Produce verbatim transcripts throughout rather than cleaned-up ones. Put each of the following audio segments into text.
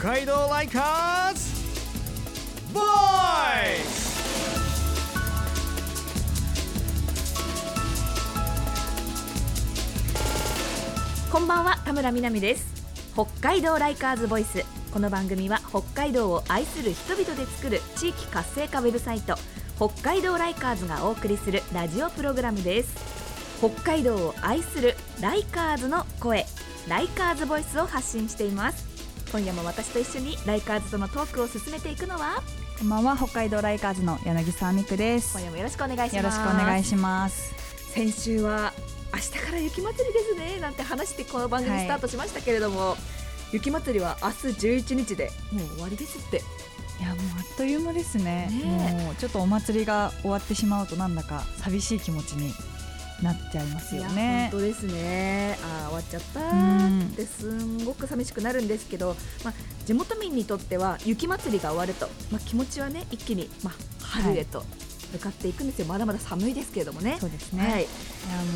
北海道ライカーズボーイス。こんばんは、田村みなみです。北海道ライカーズボイス。この番組は北海道を愛する人々で作る地域活性化ウェブサイト北海道ライカーズがお送りするラジオプログラムです。北海道を愛するライカーズの声、ライカーズボイスを発信しています。今夜も私と一緒にライカーズとのトークを進めていくのは、こんばんは、北海道ライカーズの柳沢美久です。今夜もよろしくお願いします。よろしくお願いします。先週は明日から雪まつりですねなんて話してこの番組スタートしましたけれども、はい、雪まつりは明日じゅういちにちでもう終わりですって。いや、もうあっという間ですね。ね、もうちょっとお祭りが終わってしまうとなんだか寂しい気持ちになっちゃいますよね。本当ですね。あ、終わっちゃったってすんごく寂しくなるんですけど、まあ、地元民にとっては雪まつりが終わると、まあ、気持ちはね一気に、まあ、春へと向かっていくんですよ、はい、まだまだ寒いですけれどもね。そうですね、はい、いや、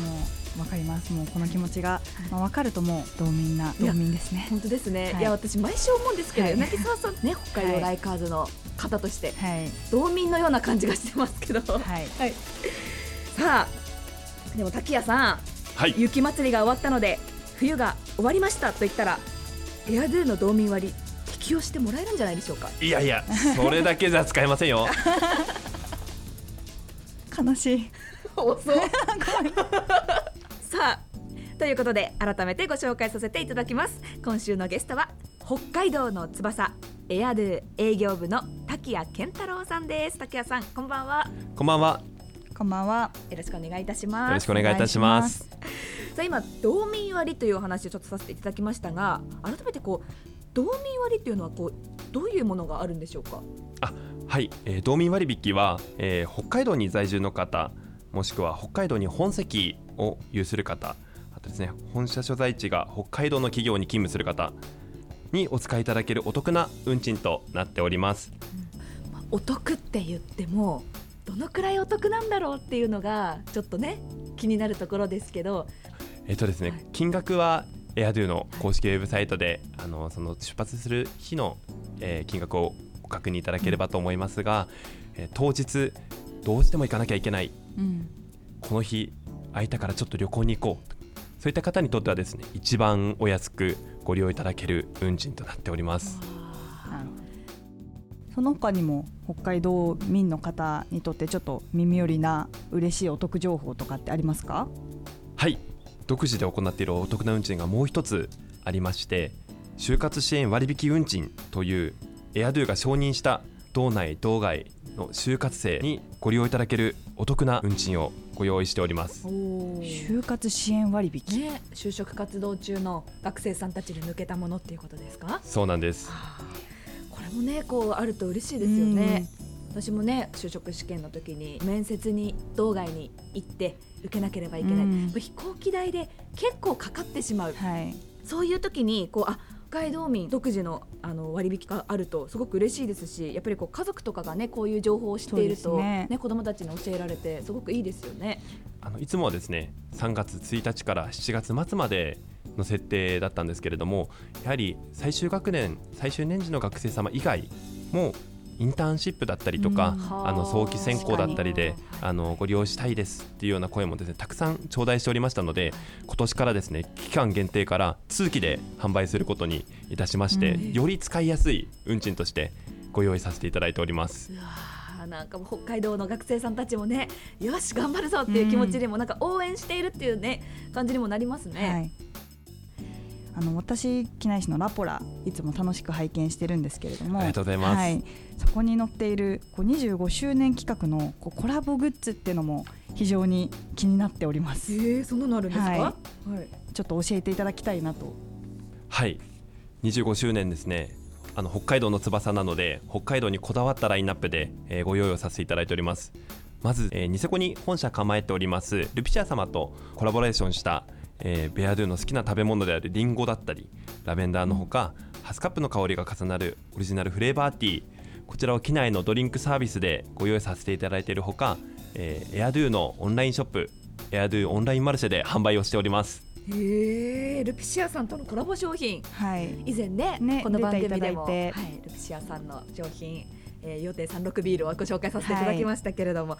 もうわかります。もうこの気持ちが、まあ、分かるともう同民な同民ですね。本当ですね、はい、いや私毎週思うんですけど、はい、柳沢さんね、北海道ライカーズの方として、はい、同民のような感じがしてますけど、はいはい、さあでも滝谷さん、はい、雪まつりが終わったので冬が終わりましたと言ったらエアドゥの同民割適用してもらえるんじゃないでしょうか。いやいや、それだけじゃ使えませんよ悲しい遅いさあ、ということで改めてご紹介させていただきます。今週のゲストは北海道の翼エアドゥ営業部の滝谷健太郎さんです。滝谷さん、こんばんは。こんばんは。こんばんは。よろしくお願いいたします。よろしくお願いいたします。さあ、今同民割というお話をちょっとさせていただきましたが、改めてこう同民割というのはこうどういうものがあるんでしょうか。あ、はい、えー、同民割引は、えー、北海道に在住の方、もしくは北海道に本籍を有する方、あとですね、本社所在地が北海道の企業に勤務する方にお使いいただけるお得な運賃となっております。うん、まあ、お得って言ってもどのくらいお得なんだろうっていうのがちょっとね気になるところですけど、えっとですね、はい、金額はエアドゥの公式ウェブサイトで、はい、あのその出発する日の、えー、金額をご確認いただければと思いますが、うん、えー、当日どうしても行かなきゃいけない、うん、この日空いたからちょっと旅行に行こう、そういった方にとってはですね、一番お安くご利用いただける運賃となっております。その他にも北海道民の方にとってちょっと耳寄りな嬉しいお得情報とかってありますか。はい、独自で行っているお得な運賃がもう一つありまして、就活支援割引運賃というエアドゥが承認した道内道外の就活生にご利用いただけるお得な運賃をご用意しております。お、就活支援割引、ね、就職活動中の学生さんたちに向けたものっていうことですか。そうなんです。これもね、こうあると嬉しいですよね。私もね、就職試験の時に面接に道外に行って受けなければいけない、飛行機代で結構かかってしまう、はい、そういう時にこう、あ、北海道民独自 の, あの割引があるとすごく嬉しいですし、やっぱりこう家族とかがねこういう情報を知っていると、ねね、子どもたちに教えられてすごくいいですよね。あのいつもはですね、さんがつついたちからしちがつまつまでの設定だったんですけれども、やはり最終学年最終年次の学生様以外もインターンシップだったりとか、うん、あの早期選考だったりであのご利用したいですっていうような声もですね、たくさん頂戴しておりましたので、今年からですね、期間限定から通期で販売することにいたしまして、うん、より使いやすい運賃としてご用意させていただいております。うわ、なんかもう北海道の学生さんたちもね、よし頑張るぞっていう気持ちにも、なんか応援しているっていうね感じにもなりますね、はい。あの私、機内誌のラポラいつも楽しく拝見してるんですけれども、ありがとうございます、はい、そこに載っているこうにじゅうごしゅうねん企画のこうコラボグッズっていうのも非常に気になっております。えー、そんなのあるんですか。はいはい、ちょっと教えていただきたいなと。はい、にじゅうごしゅうねんですね。あの北海道の翼なので、北海道にこだわったラインナップで、えー、ご用意をさせていただいております。まず、えー、ニセコに本社構えておりますルピシア様とコラボレーションしたえー、ベアドゥの好きな食べ物であるリンゴだったりラベンダーのほか、ハスカップの香りが重なるオリジナルフレーバーティー、こちらを機内のドリンクサービスでご用意させていただいているほか、えー、エアドゥのオンラインショップエアドゥオンラインマルシェで販売をしております。へー、ルピシアさんとのコラボ商品、はい、以前 ね, ねこの番組でも出ていただいて、はい、ルピシアさんの商品、えー、予定さんじゅうろくビールをご紹介させていただきましたけれども、はい、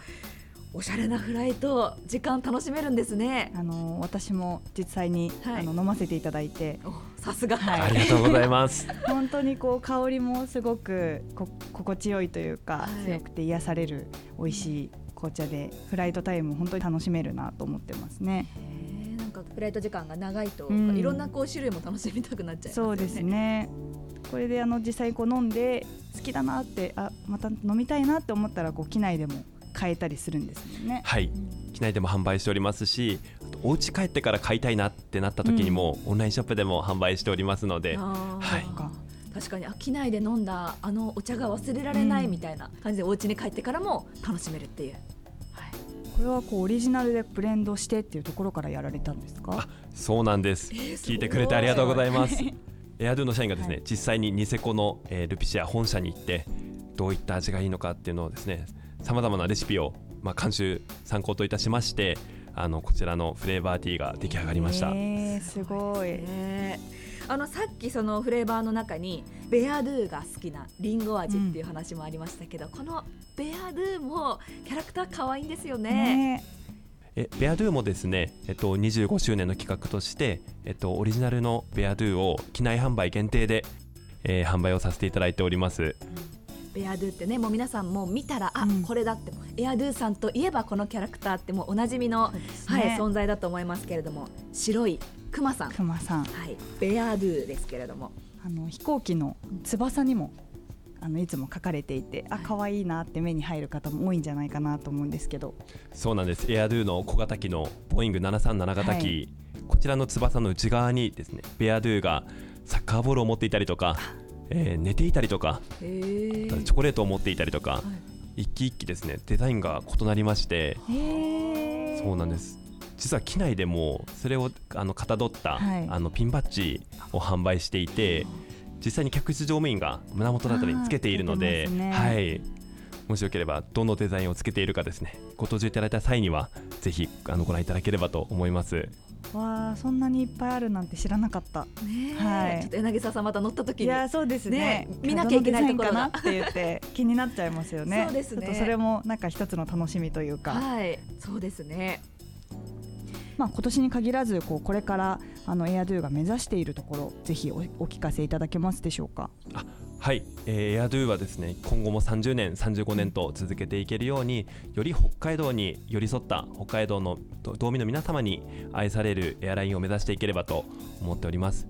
おしゃれなフライト時間楽しめるんですね。あの私も実際に、はい、あの飲ませていただいて、さすが、はい、ありがとうございます本当にこう香りもすごくこ心地よいというか、はい、強くて癒される美味しい紅茶で、フライトタイム本当に楽しめるなと思ってますね。なんかフライト時間が長いと、うん、いろんなこう種類も楽しみたくなっちゃいますよね。そうですね。これであの実際こう飲んで好きだなって、あまた飲みたいなって思ったらこう機内でも買えたりするんですよね。はい、機内でも販売しておりますし、あとお家帰ってから買いたいなってなった時にも、うん、オンラインショップでも販売しておりますので、はい、確かに機内で飲んだあのお茶が忘れられないみたいな感じで、うん、お家に帰ってからも楽しめるっていう、はい、これはこうオリジナルでブレンドしてっていうところからやられたんですか？あ、そうなんです、えー、す聞いてくれてありがとうございますエアドゥの社員がですね、はい、実際にニセコの、えー、ルピシア本社に行って、どういった味がいいのかっていうのをですね、さまざまなレシピを、まあ、監修参考といたしまして、あのこちらのフレーバーティーが出来上がりました。えー、すごい、えー、あのさっきそのフレーバーの中にベアドゥが好きなリンゴ味っていう話もありましたけど、うん、このベアドゥもキャラクター可愛いんですよね。ねえベアドゥもですね、えっと、にじゅうごしゅうねんの企画として、えっと、オリジナルのベアドゥを機内販売限定で、えー、販売をさせていただいております。ベアドゥってね、もう皆さんもう見たら、あ、うん、これだって、エアドゥさんといえばこのキャラクターってもうおなじみの、ね、はい、存在だと思いますけれども、白いクマさん、クマさん、はい、ベアドゥですけれども、あの飛行機の翼にも、うん、あのいつも描かれていて、あ、可愛いなって目に入る方も多いんじゃないかなと思うんですけど。そうなんです。エアドゥの小型機のボーイングななさんなな型機、はい、こちらの翼の内側にですね、ベアドゥがサッカーボールを持っていたりとかえー、寝ていたりとか、チョコレートを持っていたりとか、はい、一機一機ですね、デザインが異なりまして、へ、そうなんです。実は機内でもそれをあのかたどった、はい、あのピンバッジを販売していて、実際に客室乗務員が胸元だったりにつけているので、ね、はい、もしよければどのデザインをつけているかですね、ご登場いただいた際にはぜひあのご覧いただければと思います。わあ、そんなにいっぱいあるなんて知らなかった、ね、はい、ちょっと柳沢さんまた乗った時に、いや、そうですね、ね、見なきゃいけないところがって言って気になっちゃいますよね。そうですね、ちょっとそれもなんか一つの楽しみというか、はい、そうですね。まあ、今年に限らず こうこれからあのエアドゥが目指しているところ、ぜひ お, お聞かせいただけますでしょうか？あ、はい、えー、エアドゥはですね、今後もさんじゅうねんさんじゅうごねんと続けていけるように、より北海道に寄り添った、北海道の道民の皆様に愛されるエアラインを目指していければと思っております。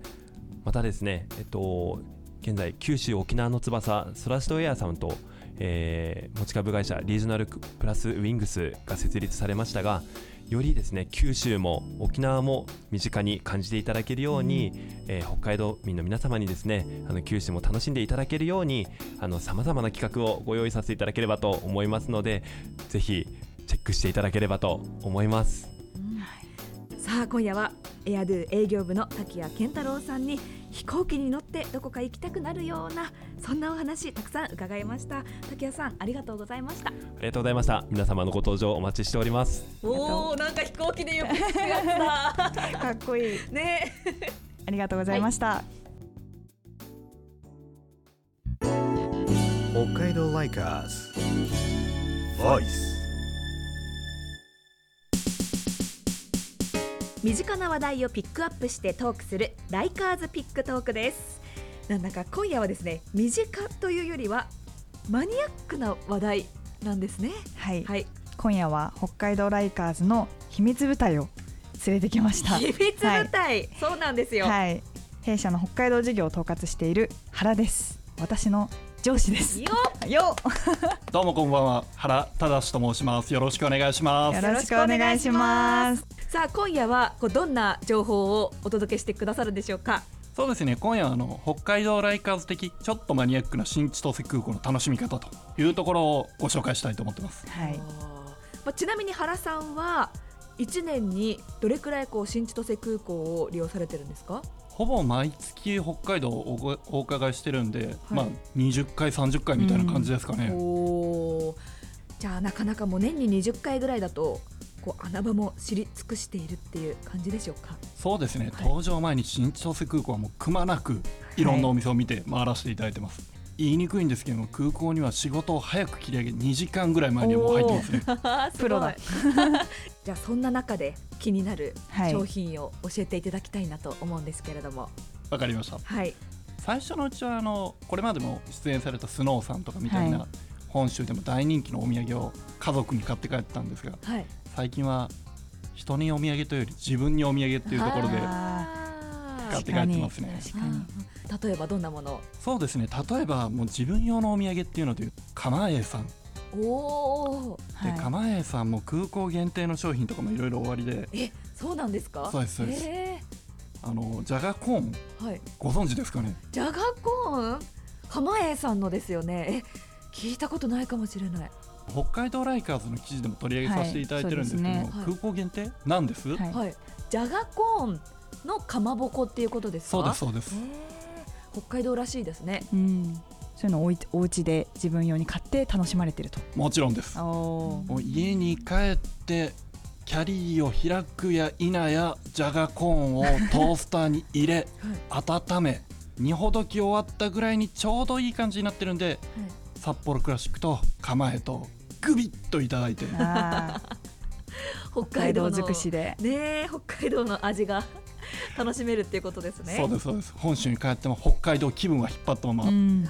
またですね、えっと、現在九州沖縄の翼ソラシドエアさんと、えー、持ち株会社リージョナルプラスウィングスが設立されましたが、よりですね、九州も沖縄も身近に感じていただけるように、うん、えー、北海道民の皆様にですね、あの九州も楽しんでいただけるように、あの様々な企画をご用意させていただければと思いますので、ぜひチェックしていただければと思います。うん、はい、さあ今夜はエアドゥ営業部の滝谷健太郎さんに、飛行機に乗ってどこか行きたくなるような、そんなお話たくさん伺いました。滝谷さん、ありがとうございました。ありがとうございました。皆様のご登場お待ちしております。おお、なんか飛行機でよく使ったかっこいいねありがとうございました。はい、北海道ライカーズボイス、身近な話題をピックアップしてトークするライカーズピックトークです。なんだか今夜はですね、身近というよりはマニアックな話題なんですね。はい、はい、今夜は北海道ライカーズの秘密部隊を連れてきました。秘密部隊、はい、そうなんですよ。はい、弊社の北海道事業を統括している原です。私の上司です。よよどうもこんばんは、原忠と申します。よろしくお願いします。よろしくお願いします。さあ今夜はどんな情報をお届けしてくださるんでしょうか？そうですね、今夜はあの北海道ライカーズ的ちょっとマニアックな新千歳空港の楽しみ方というところをご紹介したいと思ってます。はい、まあ、ちなみに原さんはいちねんにどれくらいこう新千歳空港を利用されてるんですか？ほぼ毎月北海道をお伺いしてるんで、はい、まあ、にじゅっかいさんじゅっかいみたいな感じですかね。うん、お、じゃあなかなかもう年ににじゅっかいぐらいだとこう穴場も知り尽くしているっていう感じでしょうか。そうですね、はい、搭乗前に新千歳空港はもうくまなくいろんなお店を見て回らせていただいてます、はい、言いにくいんですけども空港には仕事を早く切り上げにじかんぐらい前にはもう入ってますね。プロだじゃあそんな中で気になる商品を教えていただきたいなと思うんですけれども。わ、はい、かりました、はい、最初のうちはあのこれまでも出演されたスノーさんとかみたいな、はい、本州でも大人気のお土産を家族に買って帰ったんですが、はい、最近は人にお土産というより自分にお土産というところで買って帰ってますね。確かに確かに。例えばどんなもの。そうですね、例えばもう自分用のお土産っていうので釜永さん。おー、で釜永さんも空港限定の商品とかもいろいろおありで。え、そうなんですか。そうですそうです、えー、あのジャガコーン、はい、ご存知ですかね。ジャガコーン釜永さんのですよね。え、聞いたことないかもしれない。北海道ライカーズの記事でも取り上げさせていただいてるんですけど、はい、そうですね、空港限定なんです、はいはい、ジャガコーンのかまぼこっていうことですか。そうですそうです。北海道らしいですね、うん、そういうのをお家で自分用に買って楽しまれてると。もちろんです。おもう家に帰ってキャリーを開くや否やジャガコーンをトースターに入れ、はい、温め煮ほどき終わったぐらいにちょうどいい感じになってるんで、はい、札幌クラシックと釜へとグビッといただいて北海道の、ねえ、北海道の味が楽しめるっていうことですね。そうですそうです。本州に帰っても北海道気分は引っ張ったまま、うん、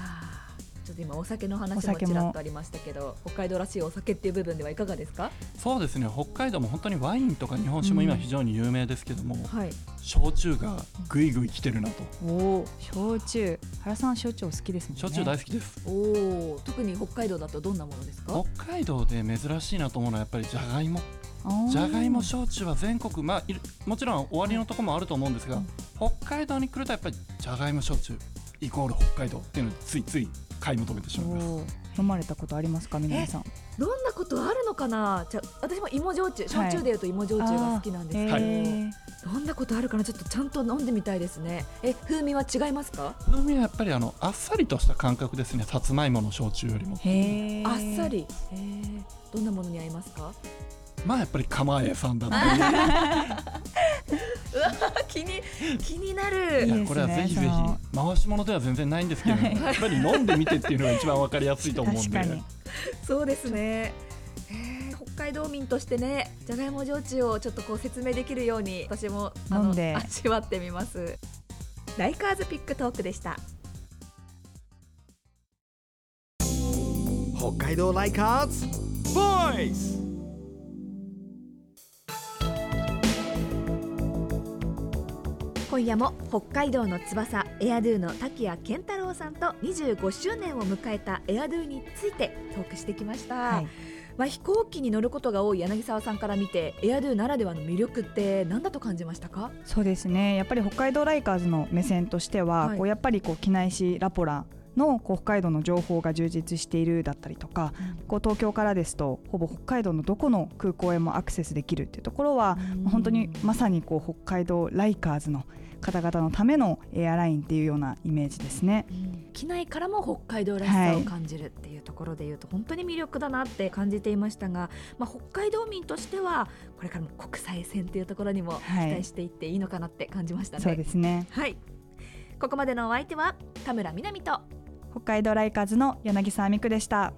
ちょっと今お酒の話もちらっとありましたけど、北海道らしいお酒っていう部分ではいかがですか。そうですね、北海道も本当にワインとか日本酒も今非常に有名ですけども、うん、はい、焼酎がぐいぐい来てるなと。お、焼酎、原さん焼酎お好きですもんね。焼酎大好きです。お、特に北海道だとどんなものですか。北海道で珍しいなと思うのはやっぱりじゃがいも。じゃがいも焼酎は全国、まあ、もちろん終わりのところもあると思うんですが、うん、北海道に来るとやっぱりじゃがいも焼酎イコール北海道っていうのをついつい買い求めてしまいます。飲まれたことありますか皆さん。どんなことあるのかな。じゃ私も芋焼酎、焼酎でいうと芋焼酎が好きなんですけど、はい、どんなことあるかな、ちょっとちゃんと飲んでみたいですね。え、風味は違いますか。風味はやっぱり あの、あっさりとした感覚ですね、さつまいもの焼酎よりも。へ、あっさり。へ、どんなものに合いますか。まあやっぱり釜江さんだなうわ、気に気になる。いや、これはぜひぜひ回し物では全然ないんですけど、はい、やっぱり飲んでみてっていうのが一番わかりやすいと思うんで。確かにそうですね。北海道民としてね、じゃがいも焼酎をちょっとこう説明できるように私もあの味わってみます。ライカーズピックトークでした。北海道ライカーズボイス。今夜も北海道の翼エアドゥの滝谷健太郎さんとにじゅうごしゅうねんを迎えたエアドゥについてトークしてきました、はい。まあ、飛行機に乗ることが多い柳沢さんから見てエアドゥならではの魅力って何だと感じましたか。そうですね、やっぱり北海道ライカーズの目線としては、はい、こうやっぱりこう機内誌ラポラのこう北海道の情報が充実しているだったりとか、うん、こう東京からですとほぼ北海道のどこの空港へもアクセスできるっていうところは、うん、本当にまさにこう北海道ライカーズの方々のためのエアラインっていうようなイメージですね、うん、機内からも北海道らしさを感じるっていうところでいうと、はい、本当に魅力だなって感じていましたが、まあ、北海道民としてはこれからも国際線っていうところにも期待していっていいのかなって感じましたね、はい、そうですね、はい。ここまでのお相手は田村みなみと北海道ライカーズの柳沢美久でした。